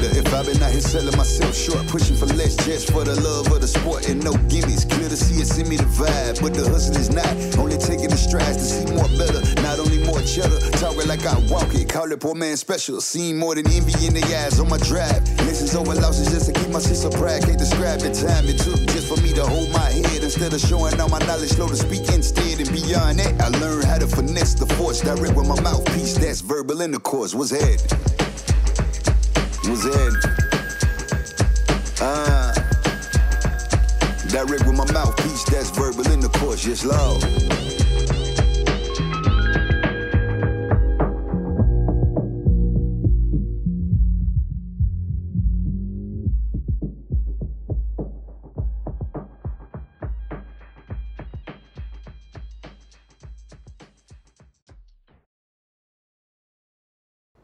wonder if I've been out here selling myself short, pushing for less just for the love of the sport and no gimmies. Clear to see it's in me the vibe, but the hustle is not. Only taking the strides to see more better, not only more cheddar. Talk it like I walk it, call it poor man special. Seen more than envy in the eyes on my drive. Lessons over losses just to keep my shit so pride. Can't describe the time it took just for me to hold my head instead of showing all my knowledge. Slow to speak instead, and beyond that, I learned how to finesse the force direct with my mouthpiece. That's verbal intercourse. What's head? What's head? Direct with my mouthpiece. That's verbal intercourse. Yes, Lord.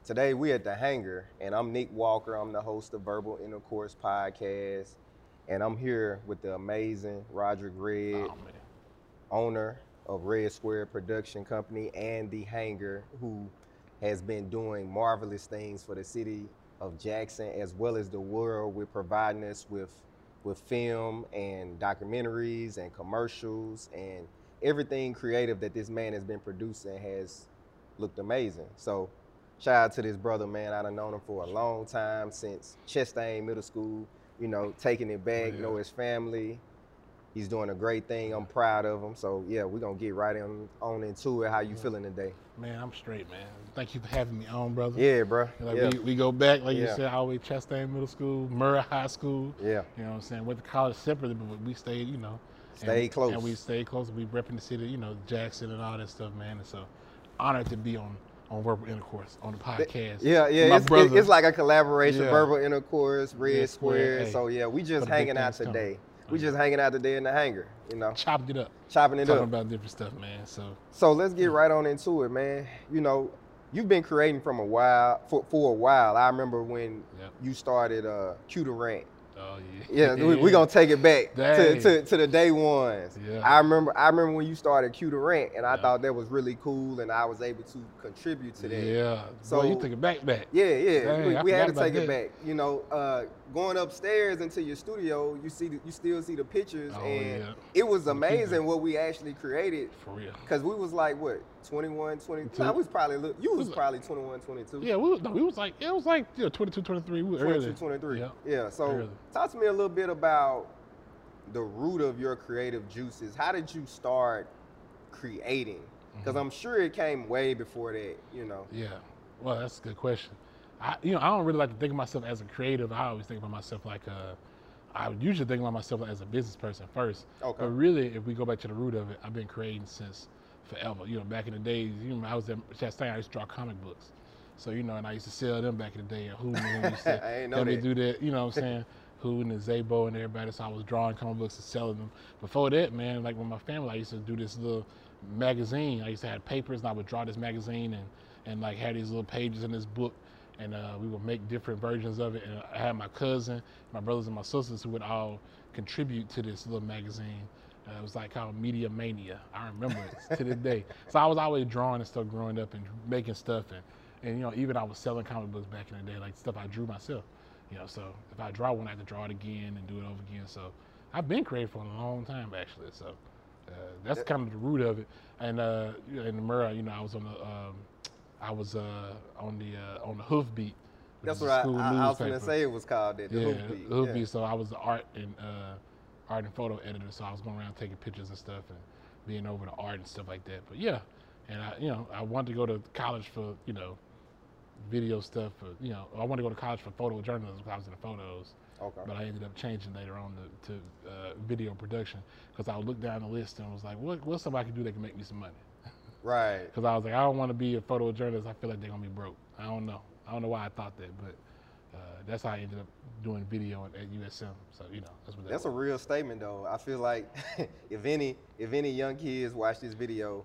Today we at the hangar, and I'm Nick Walker. I'm the host of Verbal Intercourse Podcast, and I'm here with the amazing Roderick Red, owner of Red Square Production Company and the hangar, who has been doing marvelous things for the city of Jackson as well as the world. We're providing us with film and documentaries and commercials and everything creative that this man has been producing has looked amazing. So shout out to this brother, man. I done known him for a long time, since Chastain Middle School, you know, taking it back, know his family. He's doing a great thing. I'm proud of him. So, yeah, we're going to get right on into it. How you feeling today? Man, I'm straight, man. Thank you for having me on, brother. Yeah, bro. Like we go back, like you said, all the way to Chastain Middle School, Murrah High School. Yeah. You know what I'm saying? Went to college separately, but we stayed, you know. Stayed close. And we stayed close. We repping the city, you know, Jackson and all that stuff, man. And so, honored to be on Verbal Intercourse, on the podcast. Yeah, yeah, it's like a collaboration, Verbal Intercourse, Red Square. So yeah, we just hanging out today. We just hanging out today in the hangar, you know. Chopping it up. Chopping it up. Talking about different stuff, man, So let's get right on into it, man. You know, you've been creating for a while. I remember when you started Cue the Rant. Oh yeah. Yeah, we're gonna take it back to the day ones. Yeah. I remember when you started Cue the Rant, and I thought that was really cool, and I was able to contribute to that. Yeah. So boy, you took it back. Yeah, yeah. Dang, we had to take it back. You know, going upstairs into your studio, you still see the pictures, and it was amazing what we actually created. For real. Because we was like what, 21, 22? I was probably you was probably 21, 22. Yeah, it was like 22, 23. 22, 23. Yeah. So early. Talk to me a little bit about the root of your creative juices. How did you start creating? Because I'm sure it came way before that, you know. Yeah, well, that's a good question. I don't really like to think of myself as a creative. I always think about myself as a business person first. Okay. But really, if we go back to the root of it, I've been creating since forever. You know, back in the days, you know, I was at Chastain, I used to draw comic books. So, you know, and I used to sell them back in the day. Who used to help me do that, you know what I'm saying? And the Zabo and everybody, so I was drawing comic books and selling them. Before that, man, like with my family, I used to do this little magazine. I used to have papers, and I would draw this magazine and like had these little pages in this book, and we would make different versions of it. And I had my cousin, my brothers, and my sisters who would all contribute to this little magazine. It was like called Media Mania. I remember it to this day. So I was always drawing and stuff growing up and making stuff, and you know, even I was selling comic books back in the day, like stuff I drew myself. You know, so if I draw one, I have to draw it again and do it over again. So I've been creative for a long time, actually. So that's kind of the root of it. And in the Murrah, you know, I was on the on the Hoof Beat. That's what I was gonna say it was called. That, the Hoof Beat. So I was the art and photo editor. So I was going around taking pictures and stuff and being over the art and stuff like that. But yeah, and I wanted to go to college for video stuff, I wanted to go to college for photojournalism because I was into photos, but I ended up changing later on to video production because I looked down the list and was like, what's something I can do that can make me some money? Right. Because I was like, I don't want to be a photojournalist. I feel like they're going to be broke. I don't know why I thought that, but that's how I ended up doing video at USM. So, you know, that's what that's a real statement, though. I feel like if any young kids watch this video,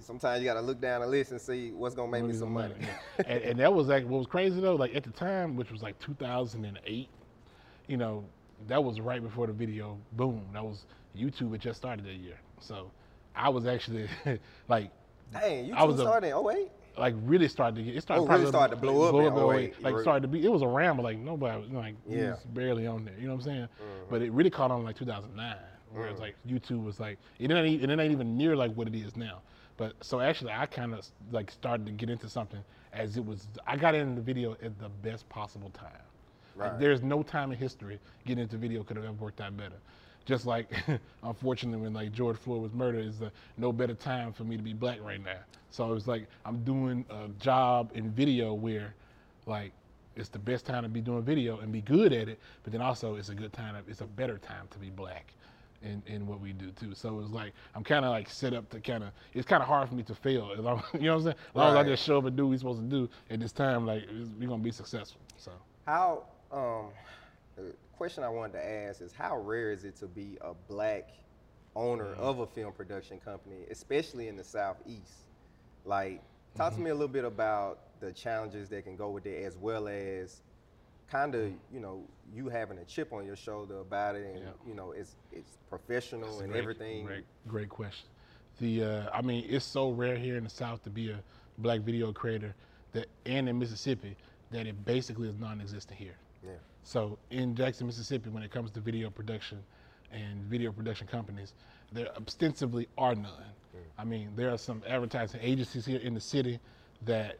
sometimes you got to look down the list and see what's going to make me some money. and that was like, what was crazy though, like at the time, which was like 2008, you know, that was right before the video boom. That was YouTube had just started that year. So I was actually like, dang, YouTube started in 08? like really started to get, it started to blow up. Like started to be, it was around, but like nobody was like, it was barely on there. You know what I'm saying? Mm-hmm. But it really caught on in like 2009, where it's like YouTube was like, it ain't even near like what it is now. But so actually I kind of like started to get into something as it was, I got into video at the best possible time. Right. Like, there's no time in history getting into video could have ever worked out better. Just like, unfortunately, when like George Floyd was murdered, is no better time for me to be black right now. So it was like, I'm doing a job in video where like, it's the best time to be doing video and be good at it, but then also it's a good time, it's a better time to be black in what we do too. So it was like, I'm kind of like set up to kind of, it's kind of hard for me to fail. You know what I'm saying? As long as I just show up and do what we're supposed to do at this time, like we're gonna be successful, so. How, question I wanted to ask is how rare is it to be a black owner of a film production company, especially in the Southeast? Like, talk to me a little bit about the challenges that can go with it, as well as kind of, you know, you having a chip on your shoulder about it, and you know, it's professional. That's and great, everything. Great question. The I mean, it's so rare here in the South to be a black video creator that, and in Mississippi, that it basically is non-existent here. Yeah. So in Jackson, Mississippi, when it comes to video production and video production companies, there ostensibly are none. Mm. I mean, there are some advertising agencies here in the city that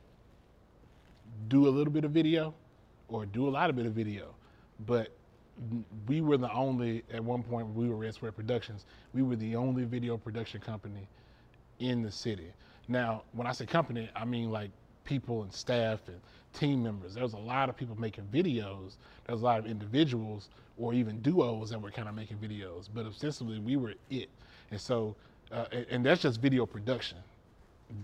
do a little bit of video or do a lot of bit of video, but we were the only, at one point we were Red Square Productions, we were the only video production company in the city. Now, when I say company, I mean like people and staff and team members. There was a lot of people making videos. There was a lot of individuals or even duos that were kind of making videos, but ostensibly we were it. And so, and that's just video production,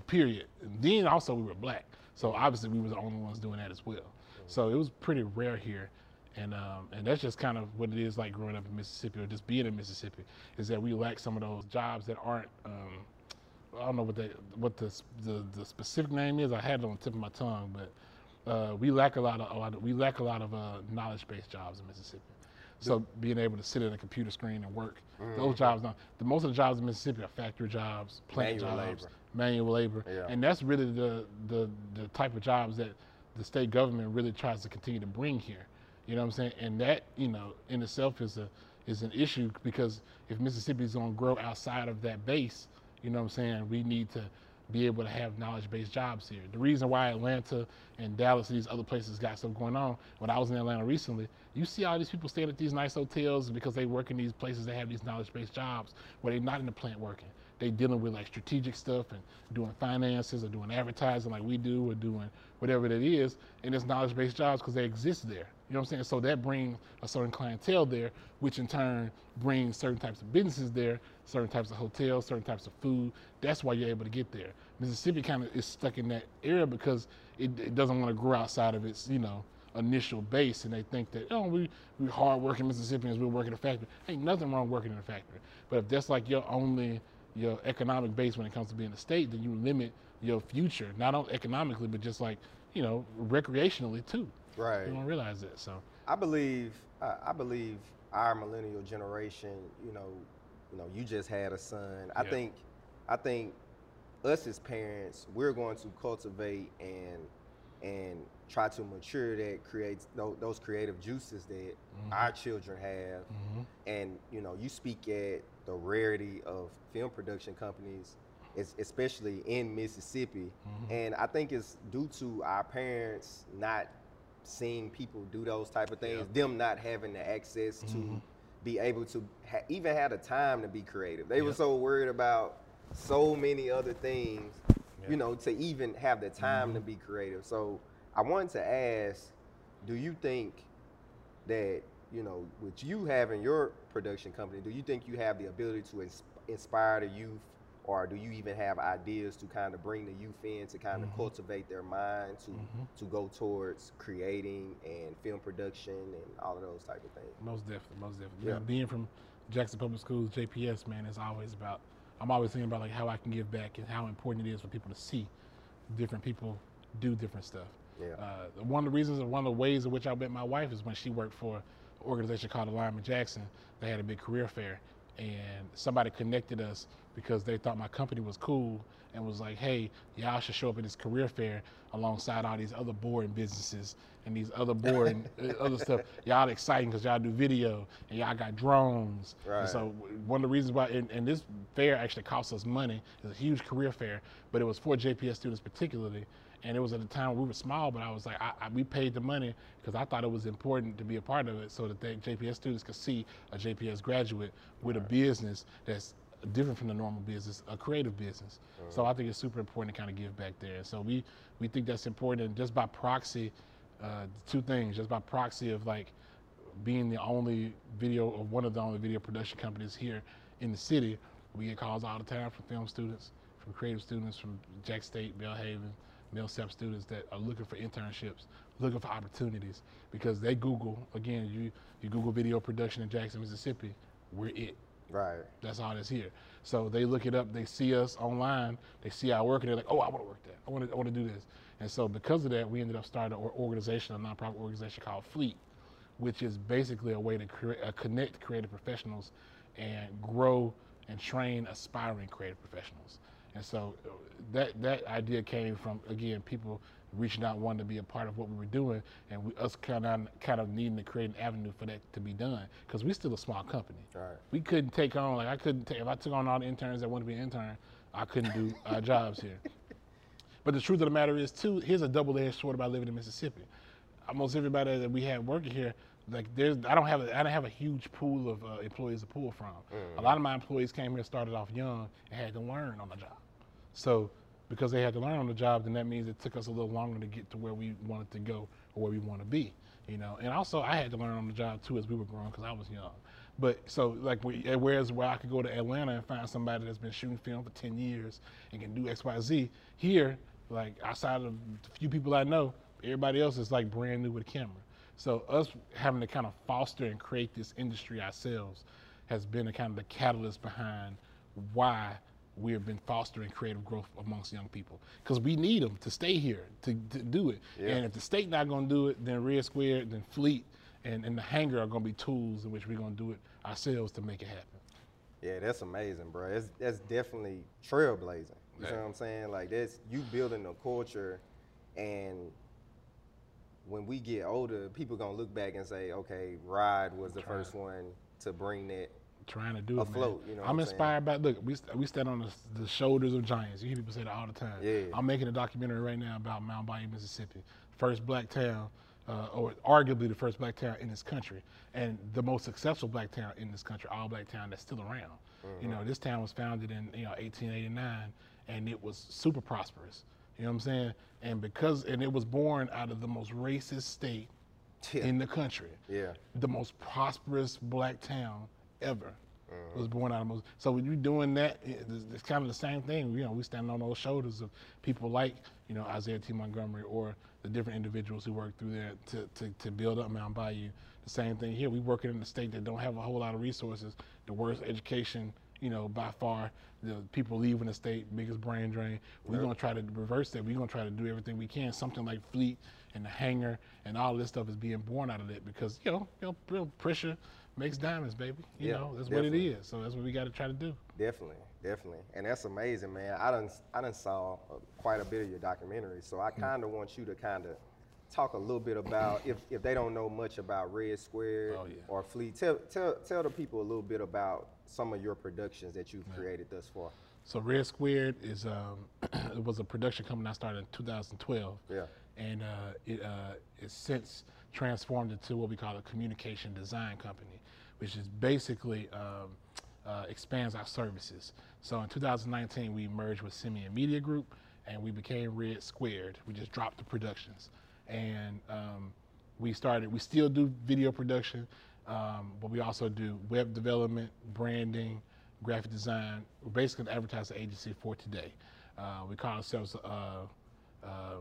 period. And then also we were black. So obviously we were the only ones doing that as well. So it was pretty rare here. And that's just kind of what it is like growing up in Mississippi, or just being in Mississippi, is that we lack some of those jobs that aren't, I don't know what the specific name is. I had it on the tip of my tongue, but we lack a lot of knowledge-based jobs in Mississippi. So being able to sit at a computer screen and work, those jobs. Now, the most of the jobs in Mississippi are factory jobs, plant jobs, manual labor, and that's really the type of jobs that the state government really tries to continue to bring here. You know what I'm saying? And that, you know, in itself is an issue, because if Mississippi is going to grow outside of that base, you know what I'm saying, we need to be able to have knowledge-based jobs here. The reason why Atlanta and Dallas and these other places got stuff going on, when I was in Atlanta recently, you see all these people staying at these nice hotels because they work in these places that have these knowledge-based jobs where they're not in the plant working. They're dealing with like strategic stuff and doing finances or doing advertising like we do, or doing whatever that is, and it's knowledge-based jobs because they exist there. You know what I'm saying? So that brings a certain clientele there, which in turn brings certain types of businesses there, certain types of hotels, certain types of food. That's why you're able to get there. Mississippi kind of is stuck in that area because it doesn't want to grow outside of its, you know, initial base, and they think that, oh, we hard-working Mississippians, we work in a factory. Ain't nothing wrong working in a factory. But if that's like your only, your economic base when it comes to being a state, then you limit your future, not only economically, but just like, you know, recreationally too. Right. You don't realize that. So I believe our millennial generation, you know, you just had a son. Yeah. I think us as parents, we're going to cultivate and try to mature that, creates those creative juices that our children have. And you know, you speak at the rarity of film production companies, especially in Mississippi. And I think it's due to our parents not seeing people do those type of things, them not having the access to be able to even have the time to be creative. They were so worried about so many other things, you know, to even have the time to be creative. So I wanted to ask, do you think that, you know, with you having your production company, do you think you have the ability to inspire the youth, or do you even have ideas to kind of bring the youth in to kind of cultivate their mind to go towards creating and film production and all of those type of things? Most definitely. Yeah. You know, being from Jackson Public Schools, JPS, man, it's always about, I'm always thinking about like how I can give back and how important it is for people to see different people do different stuff. Yeah. One of the reasons, and one of the ways in which I met my wife, is when she worked for an organization called Alignment Jackson. They had a big career fair, and somebody connected us because they thought my company was cool and was like, hey, y'all should show up at this career fair alongside all these other boring businesses and these other boring other stuff. Y'all exciting because y'all do video and y'all got drones. Right. And so one of the reasons why, and this fair actually cost us money. It's a huge career fair, but it was for JPS students particularly. And it was at a time we were small, but I was like, we paid the money because I thought it was important to be a part of it so that the JPS students could see a JPS graduate with a business that's different from the normal business, a creative business. Right. So I think it's super important to kind of give back there. So we think that's important. And just by proxy, two things, just by proxy of like being the only video or one of the only video production companies here in the city, we get calls all the time from film students, from creative students, from Jack State, Bellhaven, NELSEP students that are looking for internships, looking for opportunities, because they Google, again, you Google video production in Jackson, Mississippi, we're it. Right. That's all that's here. So they look it up, they see us online, they see our work, and they're like, oh, I want to work that. I want to do this. And so because of that, we ended up starting an organization, a nonprofit organization called Fleet, which is basically a way to connect creative professionals and grow and train aspiring creative professionals. And so that idea came from, again, people reaching out wanting to be a part of what we were doing, and us kind of needing to create an avenue for that to be done, because we're still a small company. Right. We couldn't take on, like if I took on all the interns that wanted to be an intern, I couldn't do our jobs here. But the truth of the matter is, too, here's a double-edged sword about living in Mississippi. Almost everybody that we had working here, like I don't have a huge pool of employees to pull from. Mm. A lot of my employees came here, started off young, and had to learn on the job. So because they had to learn on the job, then that means it took us a little longer to get to where we wanted to go or where we want to be, you know. And also I had to learn on the job too as we were growing because I was young. But so like whereas where I could go to Atlanta and find somebody that's been shooting film for 10 years and can do X, Y, Z, here, like outside of the few people I know, everybody else is like brand new with a camera. So us having to kind of foster and create this industry ourselves has been a kind of the catalyst behind why we have been fostering creative growth amongst young people. Because we need them to stay here, to do it. Yeah. And if the state not going to do it, then Red Square, then Fleet, and the hangar are going to be tools in which we're going to do it ourselves to make it happen. Yeah, that's amazing, bro. That's definitely trailblazing. You know what I'm saying? Like, that's you building a culture, and when we get older, people going to look back and say, okay, Rod was the first one to bring that trying to do afloat, you know. I'm inspired by, look, we stand on the shoulders of giants. You hear people say that all the time. Yeah. I'm making a documentary right now about Mound Bayou, Mississippi, first black town, or arguably the first black town in this country, and the most successful black town in this country, all black town that's still around. Mm-hmm. You know, this town was founded in 1889, and it was super prosperous. You know what I'm saying? And it was born out of the most racist state in the country. Yeah. The most prosperous black town ever was born out of most. So when you're doing that, it's kind of the same thing. You know, we stand on those shoulders of people like, you know, Isaiah T. Montgomery or the different individuals who work through there to build up Mound Bayou. The same thing here. We working in a state that don't have a whole lot of resources, the worst education, you know, by far, the people leaving the state, biggest brain drain. We're going to try to reverse that. We're going to try to do everything we can. Something like Fleet and the hangar and all this stuff is being born out of it because, you know, real pressure makes diamonds, baby. You know, that's definitely what it is. So that's what we got to try to do. Definitely, definitely. And that's amazing, man. I done saw quite a bit of your documentary, so I kind of want you to kind of talk a little bit about, if they don't know much about Red Square or Fleet, tell the people a little bit about some of your productions that you've created thus far. So Red Square is it was a production company I started in 2012. Yeah. And it's since transformed into what we call a communication design company, which is basically expands our services. So in 2019, we merged with Simeon Media Group, and we became Red Squared. We just dropped the productions. And we still do video production, but we also do web development, branding, graphic design. We're basically an advertising agency for today. We call ourselves a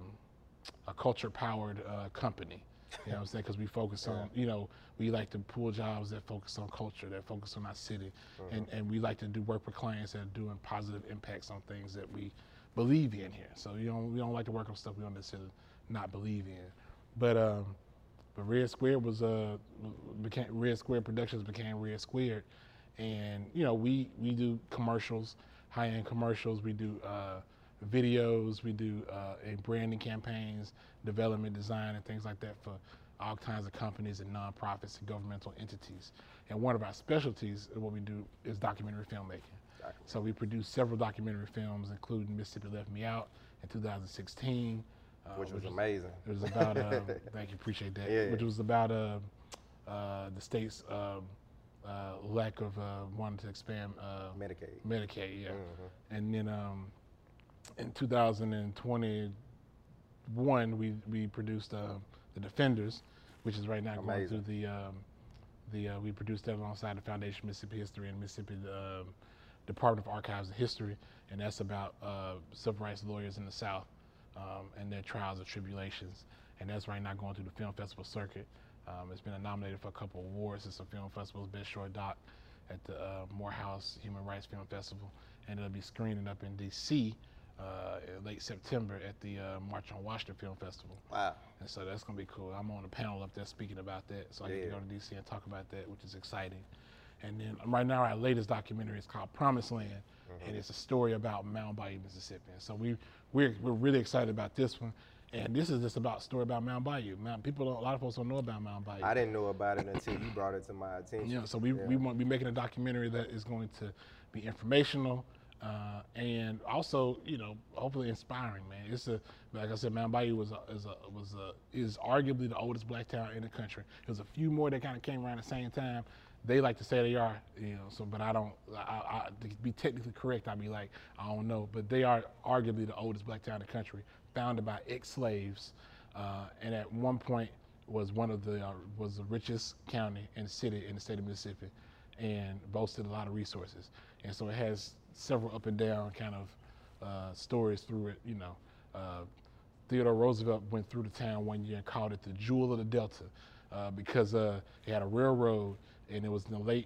culture-powered company. You know what I'm saying? Because we focus on, you know, we like to pull jobs that focus on culture, that focus on our city. Mm-hmm. And we like to do work for clients that are doing positive impacts on things that we believe in here. So we don't like to work on stuff we don't necessarily not believe in. But Red Square became Red Square Productions, became Red Squared. And, you know, we do commercials. high-end commercials. We do videos. We do and branding campaigns, development, design, and things like that for all kinds of companies and nonprofits and governmental entities. And one of our specialties, what we do, is documentary filmmaking. Exactly. So we produced several documentary films, including Mississippi Left Me Out in 2016. Which was amazing. It was about, thank you, appreciate that. Yeah, yeah. Which was about the state's lack of wanting to expand Medicaid. Medicaid, yeah. Mm-hmm. And then in 2021, we produced The Defenders, which is right now amazing. Going through the we produced that alongside the Foundation Mississippi History and Mississippi Department of Archives and History, and that's about civil rights lawyers in the South. And their trials and tribulations, and that's right now going through the film festival circuit. It's been nominated for a couple awards. It's a film festival's best short doc at the Morehouse Human Rights Film Festival, and it'll be screening up in D.C. In late September at the March on Washington Film Festival. Wow! And so that's gonna be cool. I'm on a panel up there speaking about that, so I get to go to D.C. and talk about that, which is exciting. And then right now our latest documentary is called Promised Land, mm-hmm. and it's a story about Mound Bayou, Mississippi. And so we're really excited about this one. And this is just about a story about Mound Bayou. A lot of folks don't know about Mound Bayou. I didn't know about it until you brought it to my attention. Yeah, so we want to be making a documentary that is going to be informational and also, you know, hopefully inspiring, man. It's like I said, Mound Bayou is arguably the oldest black town in the country. There's a few more that kind of came around at the same time. They like to say they are, you know, so, but I don't, to be technically correct, I'd be like, I don't know, but they are arguably the oldest black town in the country, founded by ex-slaves, and at one point was was the richest county and city in the state of Mississippi, and boasted a lot of resources. And so it has several up and down kind of stories through it, you know. Theodore Roosevelt went through the town one year and called it the Jewel of the Delta, because it had a railroad, and it was in the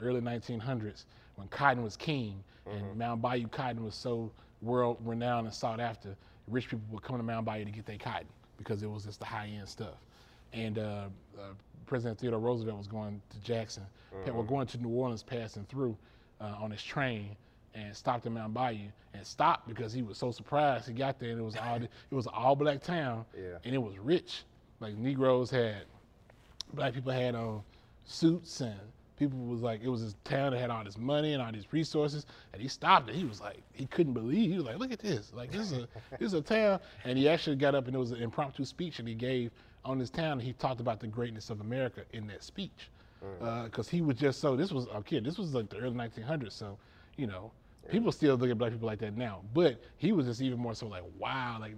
early 1900s when cotton was king, mm-hmm. and Mound Bayou cotton was so world-renowned and sought after. Rich people would come to Mound Bayou to get their cotton because it was just the high-end stuff. And President Theodore Roosevelt was going to Jackson. Mm-hmm. We're going to New Orleans, passing through on his train, and stopped in Mound Bayou, and stopped because he was so surprised he got there, and it was an all-black town, and it was rich. Like black people had on suits, and people was like, it was this town that had all this money and all these resources, and he stopped it. He was like, he couldn't believe. He was like, look at this. Like, this is a town. And he actually got up, and it was an impromptu speech that he gave on this town, and he talked about the greatness of America in that speech. Because he was just so, this was like the early 1900s, so, you know, people still look at black people like that now, but he was just even more so like, wow, like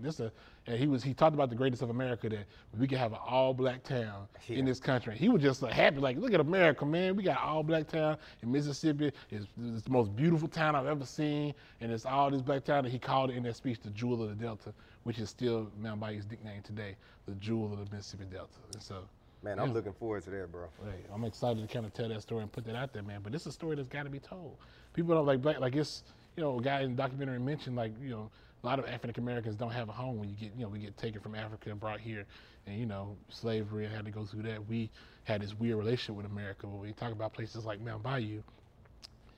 and he talked about the greatness of America, that we could have an all black town in this country. And he was just like happy, like, look at America, man, we got an all black town in Mississippi. It's the most beautiful town I've ever seen. And it's all this black town, and he called it in that speech the Jewel of the Delta, which is still Mound Bayou's nickname today, the Jewel of the Mississippi Delta. And so, man, I'm looking forward to that, bro. Hey, I'm excited to kind of tell that story and put that out there, man. But it's a story that's got to be told. People don't like it's, you know, a guy in the documentary mentioned, like, you know, a lot of African Americans don't have a home. When we get taken from Africa and brought here, and, you know, slavery, and had to go through that. We had this weird relationship with America. When we talk about places like Mound Bayou, it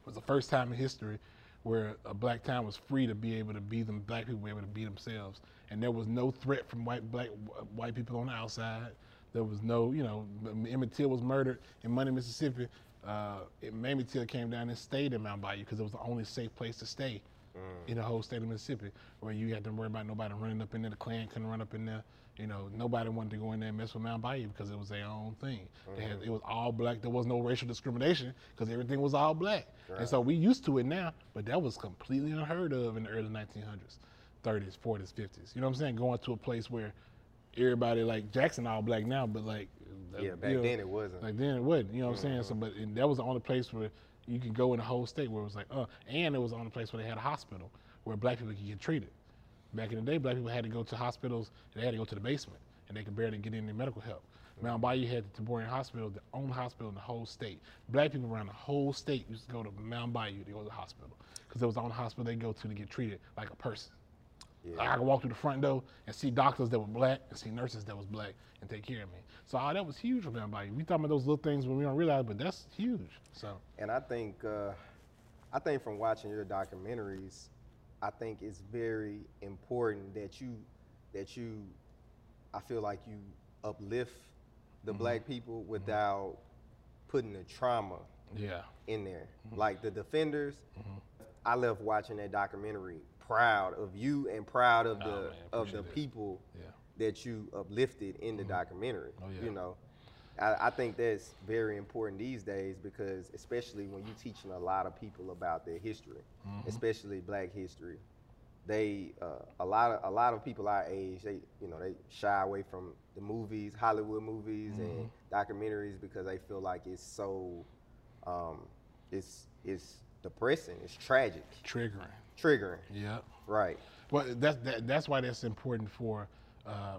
was the first time in history where a black town was free to be able to be them. Black people were able to be themselves, and there was no threat from white people on the outside. There was no, you know, Emmett Till was murdered in Money, Mississippi. Mamie Till came down and stayed in Mound Bayou because it was the only safe place to stay in the whole state of Mississippi, where you had to worry about nobody running up in there. The Klan couldn't run up in there. You know, nobody wanted to go in there and mess with Mound Bayou because it was their own thing. Mm-hmm. It was all black. There was no racial discrimination because everything was all black. Right. And so we used to it now, but that was completely unheard of in the early 1900s, 30s, 40s, 50s. You know what I'm saying? Going to a place where everybody like Jackson all black now, but like then it wasn't. Like then it wasn't. You know what I'm saying? So, but that was the only place where you could go in the whole state where it was like, and it was the only place where they had a hospital where black people could get treated. Back in the day, black people had to go to hospitals, and they had to go to the basement, and they could barely get any medical help. Mound Bayou had the Taborian Hospital, the only hospital in the whole state. Black people around the whole state used to go to Mound Bayou to go to the hospital because it was the only hospital they go to get treated like a person. Yeah. I could walk through the front door and see doctors that were black and see nurses that was black and take care of me. So all that was huge for Mound Bayou. We talking about those little things when we don't realize, but that's huge. So. And I think I think from watching your documentaries, I think it's very important that you I feel like you uplift the mm-hmm. black people without mm-hmm. putting the trauma in there. Mm-hmm. Like The Defenders, mm-hmm. I left watching that documentary proud of you and proud of the people that you uplifted in the mm-hmm. documentary. Oh, yeah. You know, I think that's very important these days, because especially when you're teaching a lot of people about their history, mm-hmm. especially black history, they a lot of people our age, they shy away from the movies, Hollywood movies mm-hmm. and documentaries, because they feel like it's so it's depressing, it's tragic, triggering. Yeah, right. Well, that's why that's important for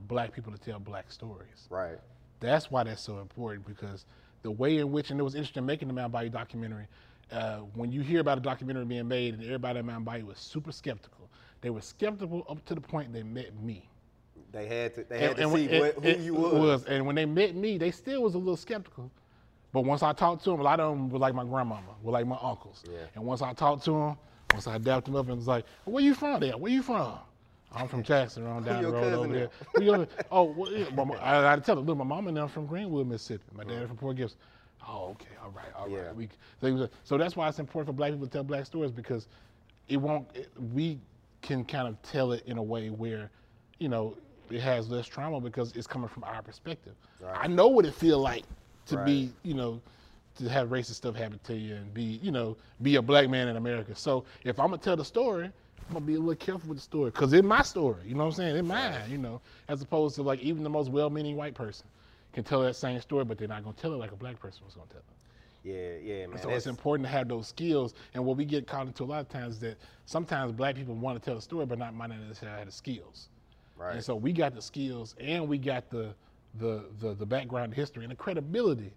black people to tell black stories. Right. That's why that's so important, because the way in which, and it was interesting making the Mound Bayou documentary, when you hear about a documentary being made and everybody at Mound Bayou was super skeptical. They were skeptical up to the point they met me. They had to see who you was. And when they met me, they still was a little skeptical. But once I talked to them, a lot of them were like my grandmama, were like my uncles. Yeah. And once I talked to them, once I dapped them up and was like, where you from there? Where you from? I'm from Jackson, around down the road over there. I had to tell them, look, my mom and I'm from Greenwood, Mississippi. My dad is from Port Gibson. Oh, okay, all right. Yeah. So that's why it's important for black people to tell black stories, because we can kind of tell it in a way where, it has less trauma because it's coming from our perspective. Right. I know what it feels like to be, to have racist stuff happen to you and be a black man in America. So if I'm gonna tell the story, I'm gonna be a little careful with the story, because it's my story, you know what I'm saying? It's mine, as opposed to like even the most well-meaning white person can tell that same story, but they're not gonna tell it like a black person was gonna tell it. Yeah, man. So it's important to have those skills, and what we get caught into a lot of times is that sometimes black people want to tell a story, but not necessarily have the skills. Right. And so we got the skills, and we got the background, the history, and the credibility.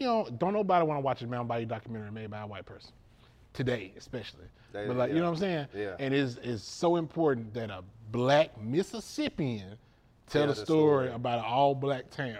Don't nobody want to watch a Mound Bayou documentary made by a white person. Today, especially. You know what I'm saying? Yeah. And it's so important that a black Mississippian tell a story about an all black town.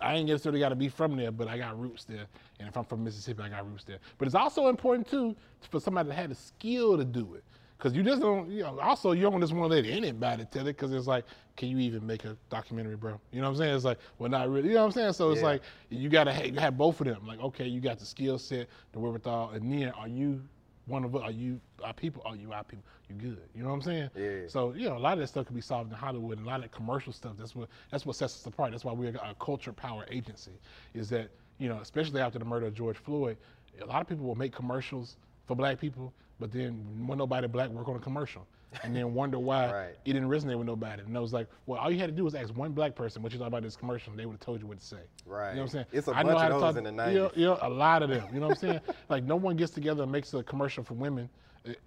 I ain't necessarily got to be from there, but I got roots there. And if I'm from Mississippi, I got roots there. But it's also important too for somebody that had the skill to do it. Because you just don't, also you don't just want to let anybody tell it, because it's like, can you even make a documentary, bro? You know what I'm saying? It's like, well, not really, you know what I'm saying? So it's like, you got to have both of them. Like, okay, you got the skill set, the wherewithal, and then are you one of us? Are you our people? Are you our people? You good, you know what I'm saying? Yeah. So, a lot of that stuff can be solved in Hollywood, and a lot of that commercial stuff, that's what sets us apart. That's why we're a culture power agency, is that, especially after the murder of George Floyd, a lot of people will make commercials for black people, but then when nobody black work on a commercial, and then wonder why it didn't resonate with nobody. And I was like, well, all you had to do was ask one black person what you thought about this commercial, and they would have told you what to say. Right. You know what I'm saying? It's a bunch of those in the 90s. A lot of them, you know what I'm saying? Like, no one gets together and makes a commercial for women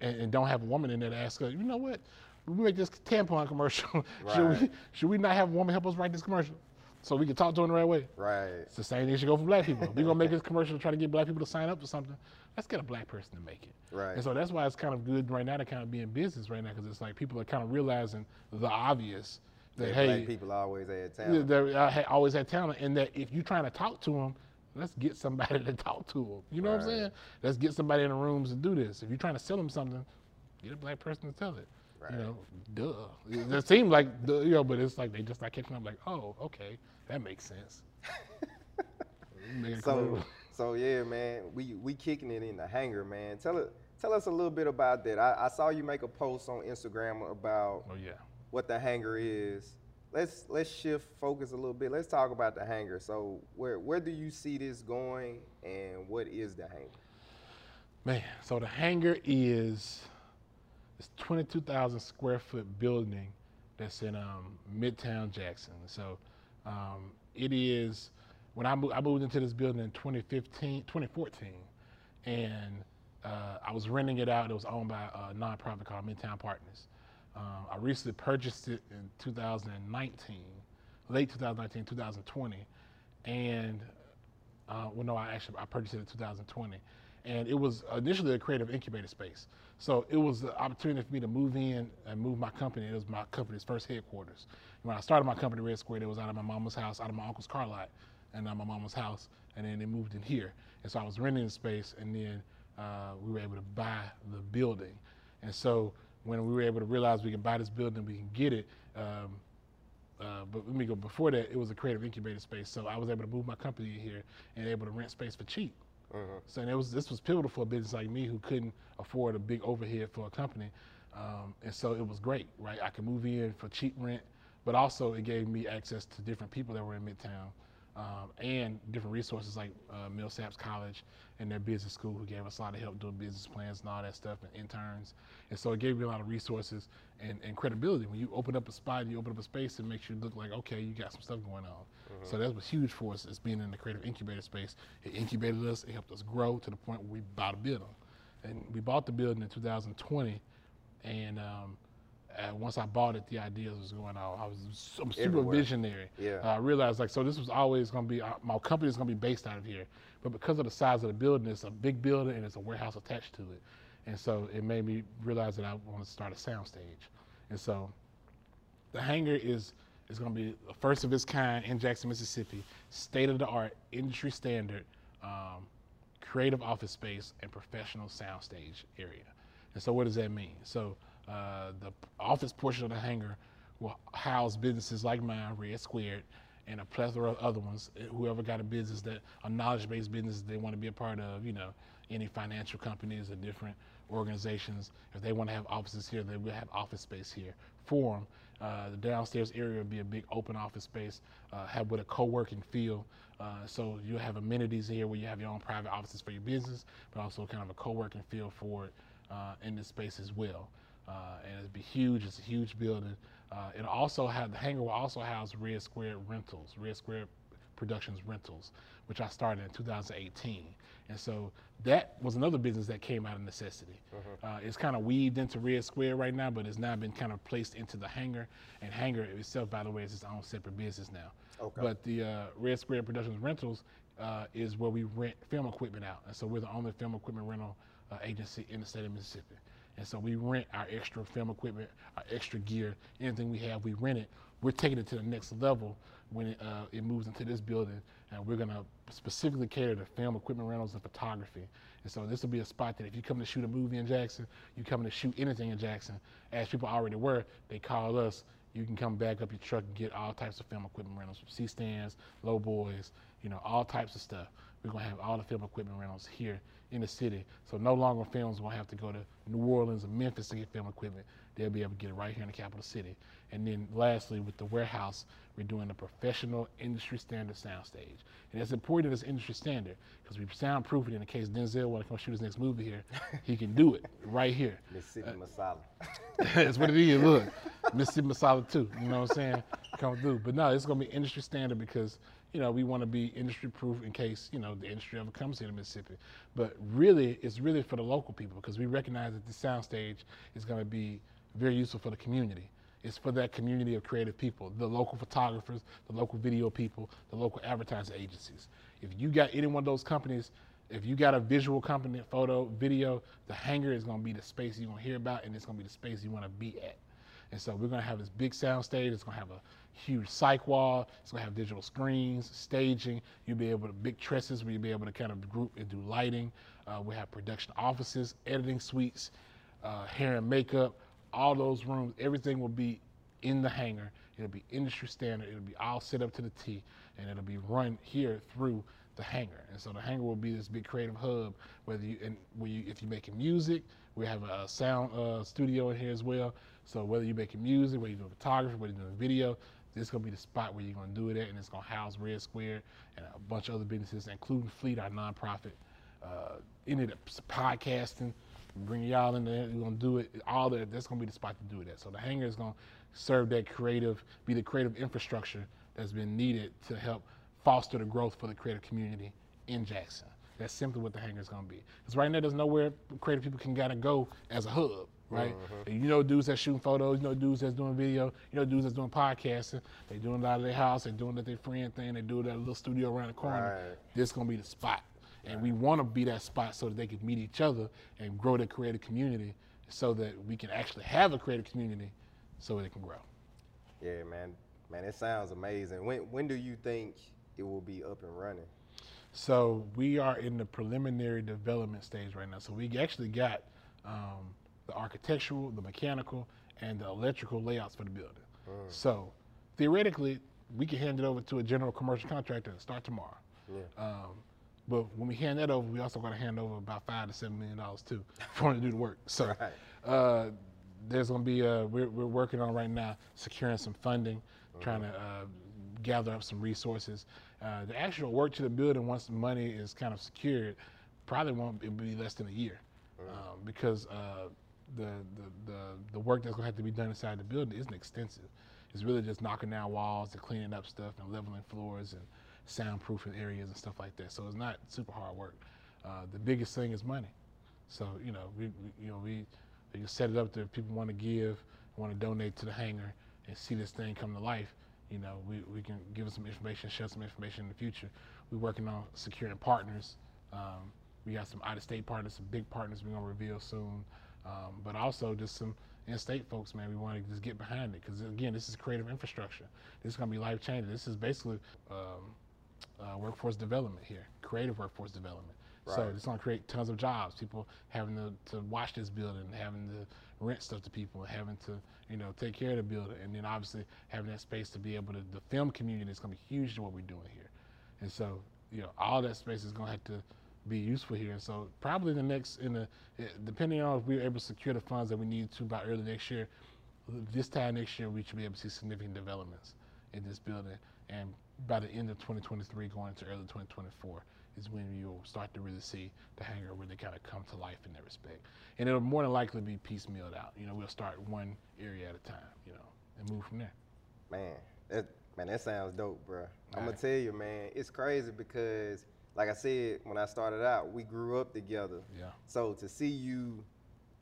and don't have a woman in there to ask her, you know what, we make this tampon commercial. Right. Should we not have a woman help us write this commercial? So we can talk to them the right way. Right. It's the same thing should go for black people. We're gonna make this commercial to try to get black people to sign up for something. Let's get a black person to make it. Right. And so that's why it's kind of good right now to kind of be in business right now, because it's like people are kind of realizing the obvious that, black people always had talent. They always had talent, and that if you're trying to talk to them, let's get somebody to talk to them. You know what I'm saying? Let's get somebody in the rooms to do this. If you're trying to sell them something, get a black person to tell it. Right. It seemed like, but it's like they just not catching up. Like, oh, okay, that makes sense. So yeah, man, we kicking it in the hangar, man. Tell us a little bit about that. I saw you make a post on Instagram about what the hangar is. Let's shift focus a little bit. Let's talk about the hangar. So where do you see this going, and what is the hangar? Man, so the hangar is. It's 22,000 square foot building that's in Midtown Jackson. So it is, when I moved into this building in 2014, and I was renting it out. It was owned by a nonprofit called Midtown Partners. I recently purchased it in 2019, late 2019, 2020. And, I purchased it in 2020. And it was initially a creative incubator space. So it was the opportunity for me to move in and move my company. It was my company's first headquarters. And when I started my company, Red Square, it was out of my mama's house, out of my uncle's car lot, and out of my mama's house, and then they moved in here. And so I was renting the space, and then we were able to buy the building. And so when we were able to realize we can buy this building, we can get it, but let me go before that, it was a creative incubator space. So I was able to move my company in here and able to rent space for cheap. So and this was pivotal for a business like me who couldn't afford a big overhead for a company. And so it was great, right? I could move in for cheap rent, but also it gave me access to different people that were in Midtown and different resources like Millsaps College and their business school who gave us a lot of help doing business plans and all that stuff and interns. And so it gave me a lot of resources and credibility. When you open up a spot and you open up a space, it makes you look like, okay, you got some stuff going on. So that was huge for us, is being in the creative incubator space. It incubated us, it helped us grow to the point where we bought a building. And we bought the building in 2020, and once I bought it, the ideas was going on. I'm super everywhere. Visionary. Yeah. I realized, like, so this was always gonna be, my company is gonna be based out of here. But because of the size of the building, it's a big building and it's a warehouse attached to it. And so it made me realize that I wanted to start a soundstage. And so the hangar is gonna be the first of its kind in Jackson, Mississippi, state of the art, industry standard, creative office space and professional soundstage area. And so what does that mean? So the office portion of the hangar will house businesses like mine, Red Squared, and a plethora of other ones. Whoever got a business, that a knowledge-based business they want to be a part of, you know, any financial companies or different organizations, if they want to have offices here, they will have office space here for them. The downstairs area will be a big open office space, have with a co-working feel. So you'll have amenities here where you have your own private offices for your business, but also kind of a co-working feel for it in this space as well. And it'll be huge. It's a huge building. It'll also have, the hangar will also house Red Square Rentals, Red Square Productions Rentals, which I started in 2018. And so that was another business that came out of necessity. It's kind of weaved into Red Square right now, but it's now been kind of placed into the hangar. And hangar itself, by the way, is its own separate business now. But the Red Square Productions Rentals is where we rent film equipment out. And so we're the only film equipment rental agency in the state of Mississippi. And so we rent our extra film equipment, our extra gear, anything we have, we rent it. We're taking it to the next level when it moves into this building, and we're gonna specifically cater to film equipment rentals and photography. And so this will be a spot that if you come to shoot a movie in Jackson, you come to shoot anything in Jackson, as people already were, they call us, you can come back up your truck and get all types of film equipment rentals, from C-stands, low boys, you know, all types of stuff. We're gonna have all the film equipment rentals here in the city. So no longer films will have to go to New Orleans or Memphis to get film equipment. They'll be able to get it right here in the capital city. And then lastly, with the warehouse, we're doing a professional industry standard soundstage. And it's important that it's industry standard because we soundproof it in case Denzel wanna come shoot his next movie here, he can do it right here. Mississippi Masala. That's what it is, look. Mississippi Masala too, you know what I'm saying? Come through. But no, it's gonna be industry standard because, you know, we want to be industry proof in case, you know, the industry ever comes here to Mississippi. But really, it's really for the local people because we recognize that the soundstage is going to be very useful for the community. It's for that community of creative people, the local photographers, the local video people, the local advertising agencies. If you got any one of those companies, if you got a visual company, photo, video, the hangar is going to be the space you want to hear about and it's going to be the space you want to be at. And so we're going to have this big soundstage. It's going to have a huge psych wall. It's going to have digital screens, staging. You'll be able to, big tresses where you'll be able to kind of group and do lighting. We'll have production offices, editing suites, hair and makeup, all those rooms. Everything will be in the hangar. It'll be industry standard. It'll be all set up to the T, and it'll be run here through the hangar. And so the hangar will be this big creative hub, whether you, and where you, if you're making music, we have a sound studio in here as well. So whether you're making music, whether you're doing photography, whether you're doing video, this is gonna be the spot where you're gonna do it at, and it's gonna house Red Square and a bunch of other businesses, including Fleet, our nonprofit, any of the podcasting, bring y'all in there, we're gonna do it, all that, that's gonna be the spot to do it at. So the hangar is gonna serve that creative, be the creative infrastructure that's been needed to help foster the growth for the creative community in Jackson. That's simply what the hangar is gonna be. Because right now there's nowhere creative people can gotta go as a hub. Right? And you know dudes that's shooting photos, you know dudes that's doing video, you know dudes that's doing podcasting, they doing it out of their house, they doing it at their friend thing, they do it at a little studio around the corner. This is gonna be the spot. And we wanna be that spot so that they can meet each other and grow their creative community so that we can actually have a creative community so it can grow. Yeah, man, it sounds amazing. When do you think it will be up and running? So we are in the preliminary development stage right now. So we actually got the architectural, the mechanical, and the electrical layouts for the building. So theoretically, we can hand it over to a general commercial contractor and start tomorrow. But when we hand that over, we also got to hand over about $5 to $7 million too for them to do the work. So there's going to be we're working on right now securing some funding, trying to gather up some resources. The actual work to the building, once the money is kind of secured, probably won't be less than a year, because the work that's going to have to be done inside the building isn't extensive. It's really just knocking down walls and cleaning up stuff and leveling floors and soundproofing areas and stuff like that. So it's not super hard work. The biggest thing is money. So we can set it up that if people want to give, want to donate to the hangar and see this thing come to life. You know, we can give them some information, share some information in the future. We're working on securing partners. We got some out-of-state partners, some big partners we're gonna reveal soon, but also just some in-state folks, man. We want to just get behind it because, again, this is creative infrastructure. This is gonna be life-changing. This is basically workforce development here, creative workforce development. Right. So it's gonna create tons of jobs. People having to watch this building, having to rent stuff to people, having to take care of the building, and then obviously having that space to be able to the film community is gonna be huge to what we're doing here. And so all that space is gonna have to be useful here. And so probably depending on if we're able to secure the funds that we need to by early next year, this time next year we should be able to see significant developments in this building. And by the end of 2023, going into early 2024. Is when you'll start to really see the hangar really kind of come to life in that respect. And it'll more than likely be piecemealed out. We'll start one area at a time, and move from there. Man, that sounds dope, bro. I'm gonna tell you, man, it's crazy because, like I said, when I started out, we grew up together. Yeah. So to see you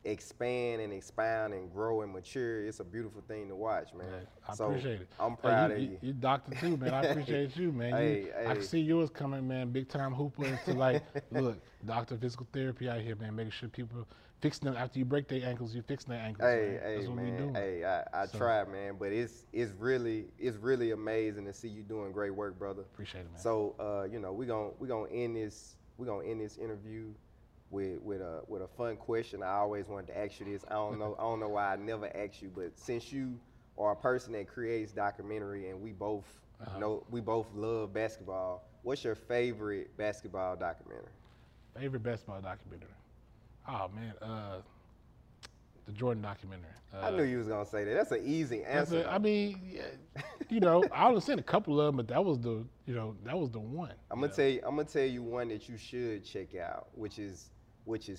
expand and expound and grow and mature, it's a beautiful thing to watch, man. I appreciate it. I'm proud of you. You're doctor too, man. I appreciate you, man. I can see yours coming, man, big time hooper into look, doctor of physical therapy out here, man, making sure people fixing them after you break their ankles, you're fixing their ankles. That's what we do. I try, man, but it's really amazing to see you doing great work, brother. Appreciate it, man. So we're gonna end this interview with a fun question. I always wanted to ask you this. I don't know why I never asked you, but since you are a person that creates documentary and we both we both love basketball, what's your favorite basketball documentary? Favorite basketball documentary? Oh man, the Jordan documentary. I knew you was gonna say that. That's an easy answer. I only seen a couple of them, but that was the one. I'm gonna tell you one that you should check out, which is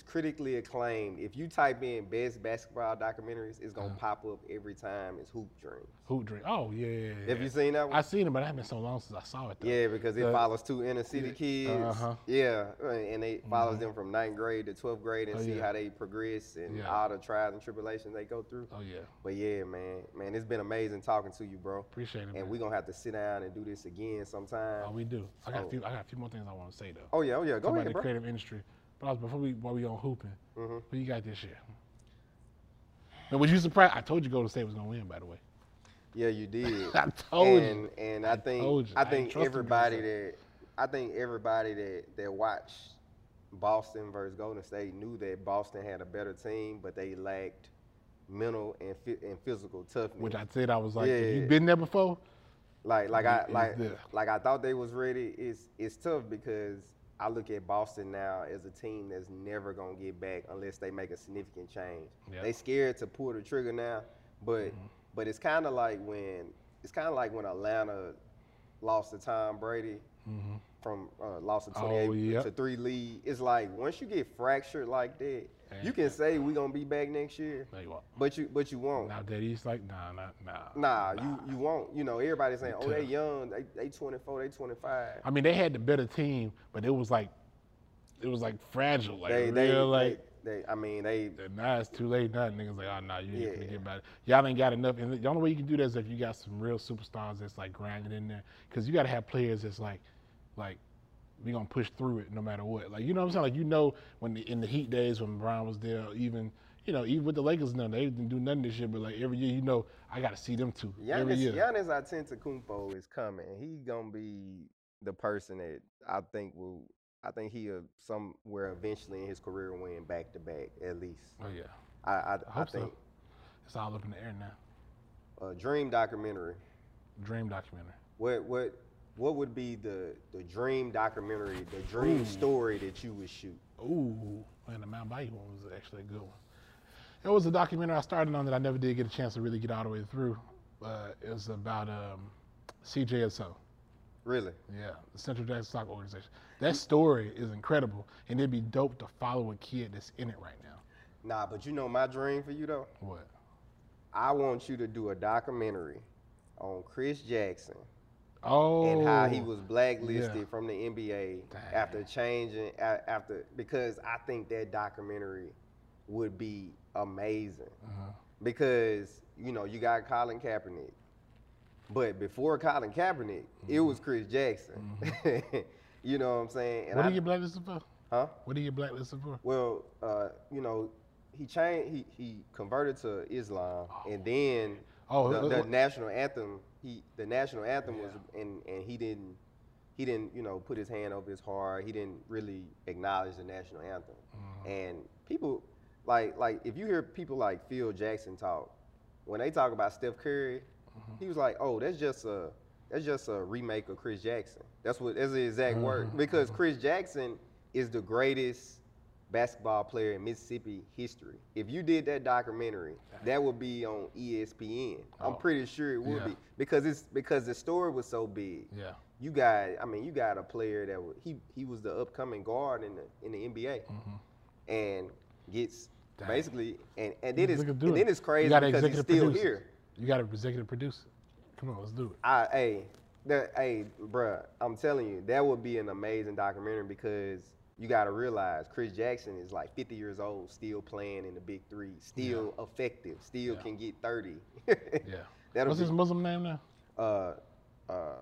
critically acclaimed. If you type in best basketball documentaries, it's gonna pop up every time. It's Hoop Dreams. Hoop Dreams. Oh yeah. Have you seen that one? I seen it, but it hasn't been so long since I saw it though. Yeah, because it follows two inner city kids. Yeah, and it follows them from 9th grade to 12th grade and see how they progress and all the trials and tribulations they go through. Oh yeah. But yeah, man, it's been amazing talking to you, bro. Appreciate it, man. And we're gonna have to sit down and do this again sometime. Oh, we do. I got a few more things I want to say though. Oh yeah. Go ahead, bro. About the creative industry. While we on hooping, who you got this year? Now, was you surprised? I told you Golden State was gonna win, by the way. Yeah, you did. I think everybody that watched Boston versus Golden State knew that Boston had a better team, but they lacked mental and physical toughness. Which I said, I was like, have you been there before? I thought they was ready. It's tough because I look at Boston now as a team that's never gonna get back unless they make a significant change. Yep. They scared to pull the trigger now, but it's kind of like when Atlanta lost to Tom Brady lost a 28 to 3 lead. It's like once you get fractured like that, you can say we gonna be back next year. No, you won't. But you won't. Now that he's like nah. You won't. Everybody's saying they young, they 24, they 25. I mean they had the better team, but it was like fragile, like now it's too late. Now niggas like, you ain't gonna get back. Y'all ain't got enough. And the only way you can do that is if you got some real superstars that's like grinding in there, because you gotta have players that's like. We gonna push through it no matter what. When in the heat days when Brown was there, even with the Lakers now, they didn't do nothing this year. But every year, I gotta see them too. Every year. Giannis Antetokounmpo is coming. He gonna be the person that I think he'll somewhere eventually in his career win back to back at least. Oh yeah. I hope so. It's all up in the air now. A dream documentary. Dream documentary. What would be the dream documentary, the dream story that you would shoot? Ooh, and the Mound Bayou one was actually a good one. It was a documentary I started on that I never did get a chance to really get all the way through. It was about CJSO. Really? Yeah, the Central Jackson Soccer Organization. That story is incredible, and it'd be dope to follow a kid that's in it right now. Nah, but you know my dream for you, though? What? I want you to do a documentary on Chris Jackson. Oh. And how he was blacklisted from the NBA after changing, because I think that documentary would be amazing. Uh-huh. Because, you know, you got Colin Kaepernick. But before Colin Kaepernick, it was Chris Jackson. You know what I'm saying? And what did you get blacklisted for? Huh? What did you get blacklisted for? Well, you know, he converted to Islam, and then the national anthem. The national anthem was, and he didn't, you know, put his hand over his heart. He didn't really acknowledge the national anthem. Mm-hmm. And people like if you hear people like Phil Jackson talk, when they talk about Steph Curry. Mm-hmm. He was like, "Oh, that's just a remake of Chris Jackson." That's the exact word, because Chris Jackson is the greatest basketball player in Mississippi history. If you did that documentary, that would be on ESPN. Oh. I'm pretty sure it would be, because the story was so big. Yeah, you got a player that was, he was the upcoming guard in the NBA, and gets basically and then it's crazy because he's still here. You got to executive produce it. Come on, let's do it. Bruh, I'm telling you, that would be an amazing documentary, because you got to realize Chris Jackson is like 50 years old, still playing in the Big Three, still effective, still can get 30. Yeah. What's his Muslim name now?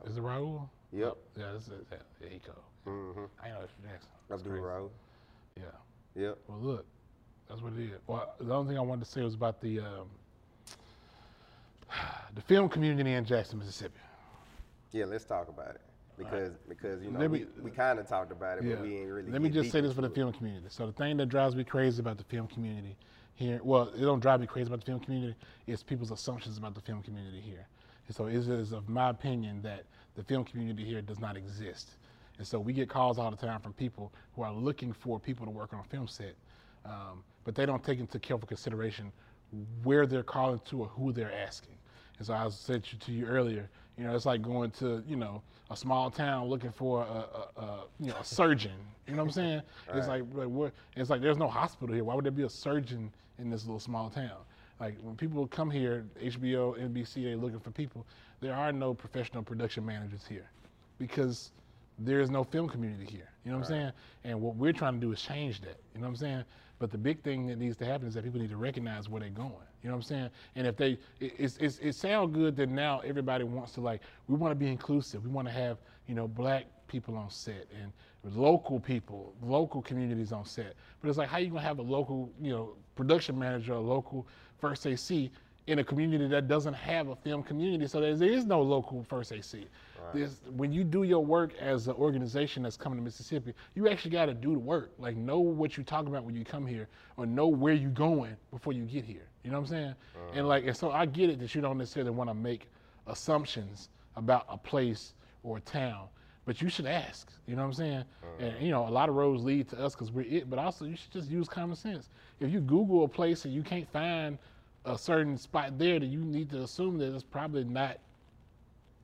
Is it Raul? Yep. Yeah, that's it. Yeah, he cold. Mm-hmm. I know it's Jackson. That's dude, Raul. Yeah. Yep. Well, look, that's what it is. Well, the only thing I wanted to say was about the film community in Jackson, Mississippi. Yeah, let's talk about it, because you know we kind of talked about it, but we ain't really. Let me just say this for the film community. So the thing that drives me crazy about the film community here, well, it don't drive me crazy about the film community. It's people's assumptions about the film community here, and so it is of my opinion that the film community here does not exist, and so we get calls all the time from people who are looking for people to work on a film set, but they don't take into careful consideration where they're calling to or who they're asking. And so I said to you earlier, you know, it's like going to, you know, a small town looking for a surgeon. You know what I'm saying? It's like there's no hospital here. Why would there be a surgeon in this little small town? Like, when people come here, HBO, NBC, they're looking for people. There are no professional production managers here, because there is no film community here. You know what I'm saying? And what we're trying to do is change that. You know what I'm saying? But the big thing that needs to happen is that people need to recognize where they're going. You know what I'm saying? And if they, it sounds good that now everybody wants to, like, we want to be inclusive. We want to have, you know, black people on set and local people, local communities on set. But it's like, how you going to have a local, you know, production manager, a local first AC in a community that doesn't have a film community? So there is no local first AC. When you do your work as an organization that's coming to Mississippi, you actually got to do the work. Like, know what you're talking about when you come here, or know where you're going before you get here. You know what I'm saying? And so I get it that you don't necessarily want to make assumptions about a place or a town, but you should ask. You know what I'm saying? And you know, a lot of roads lead to us because we're it, but also you should just use common sense. If you Google a place and you can't find a certain spot there, that you need to assume that it's probably not,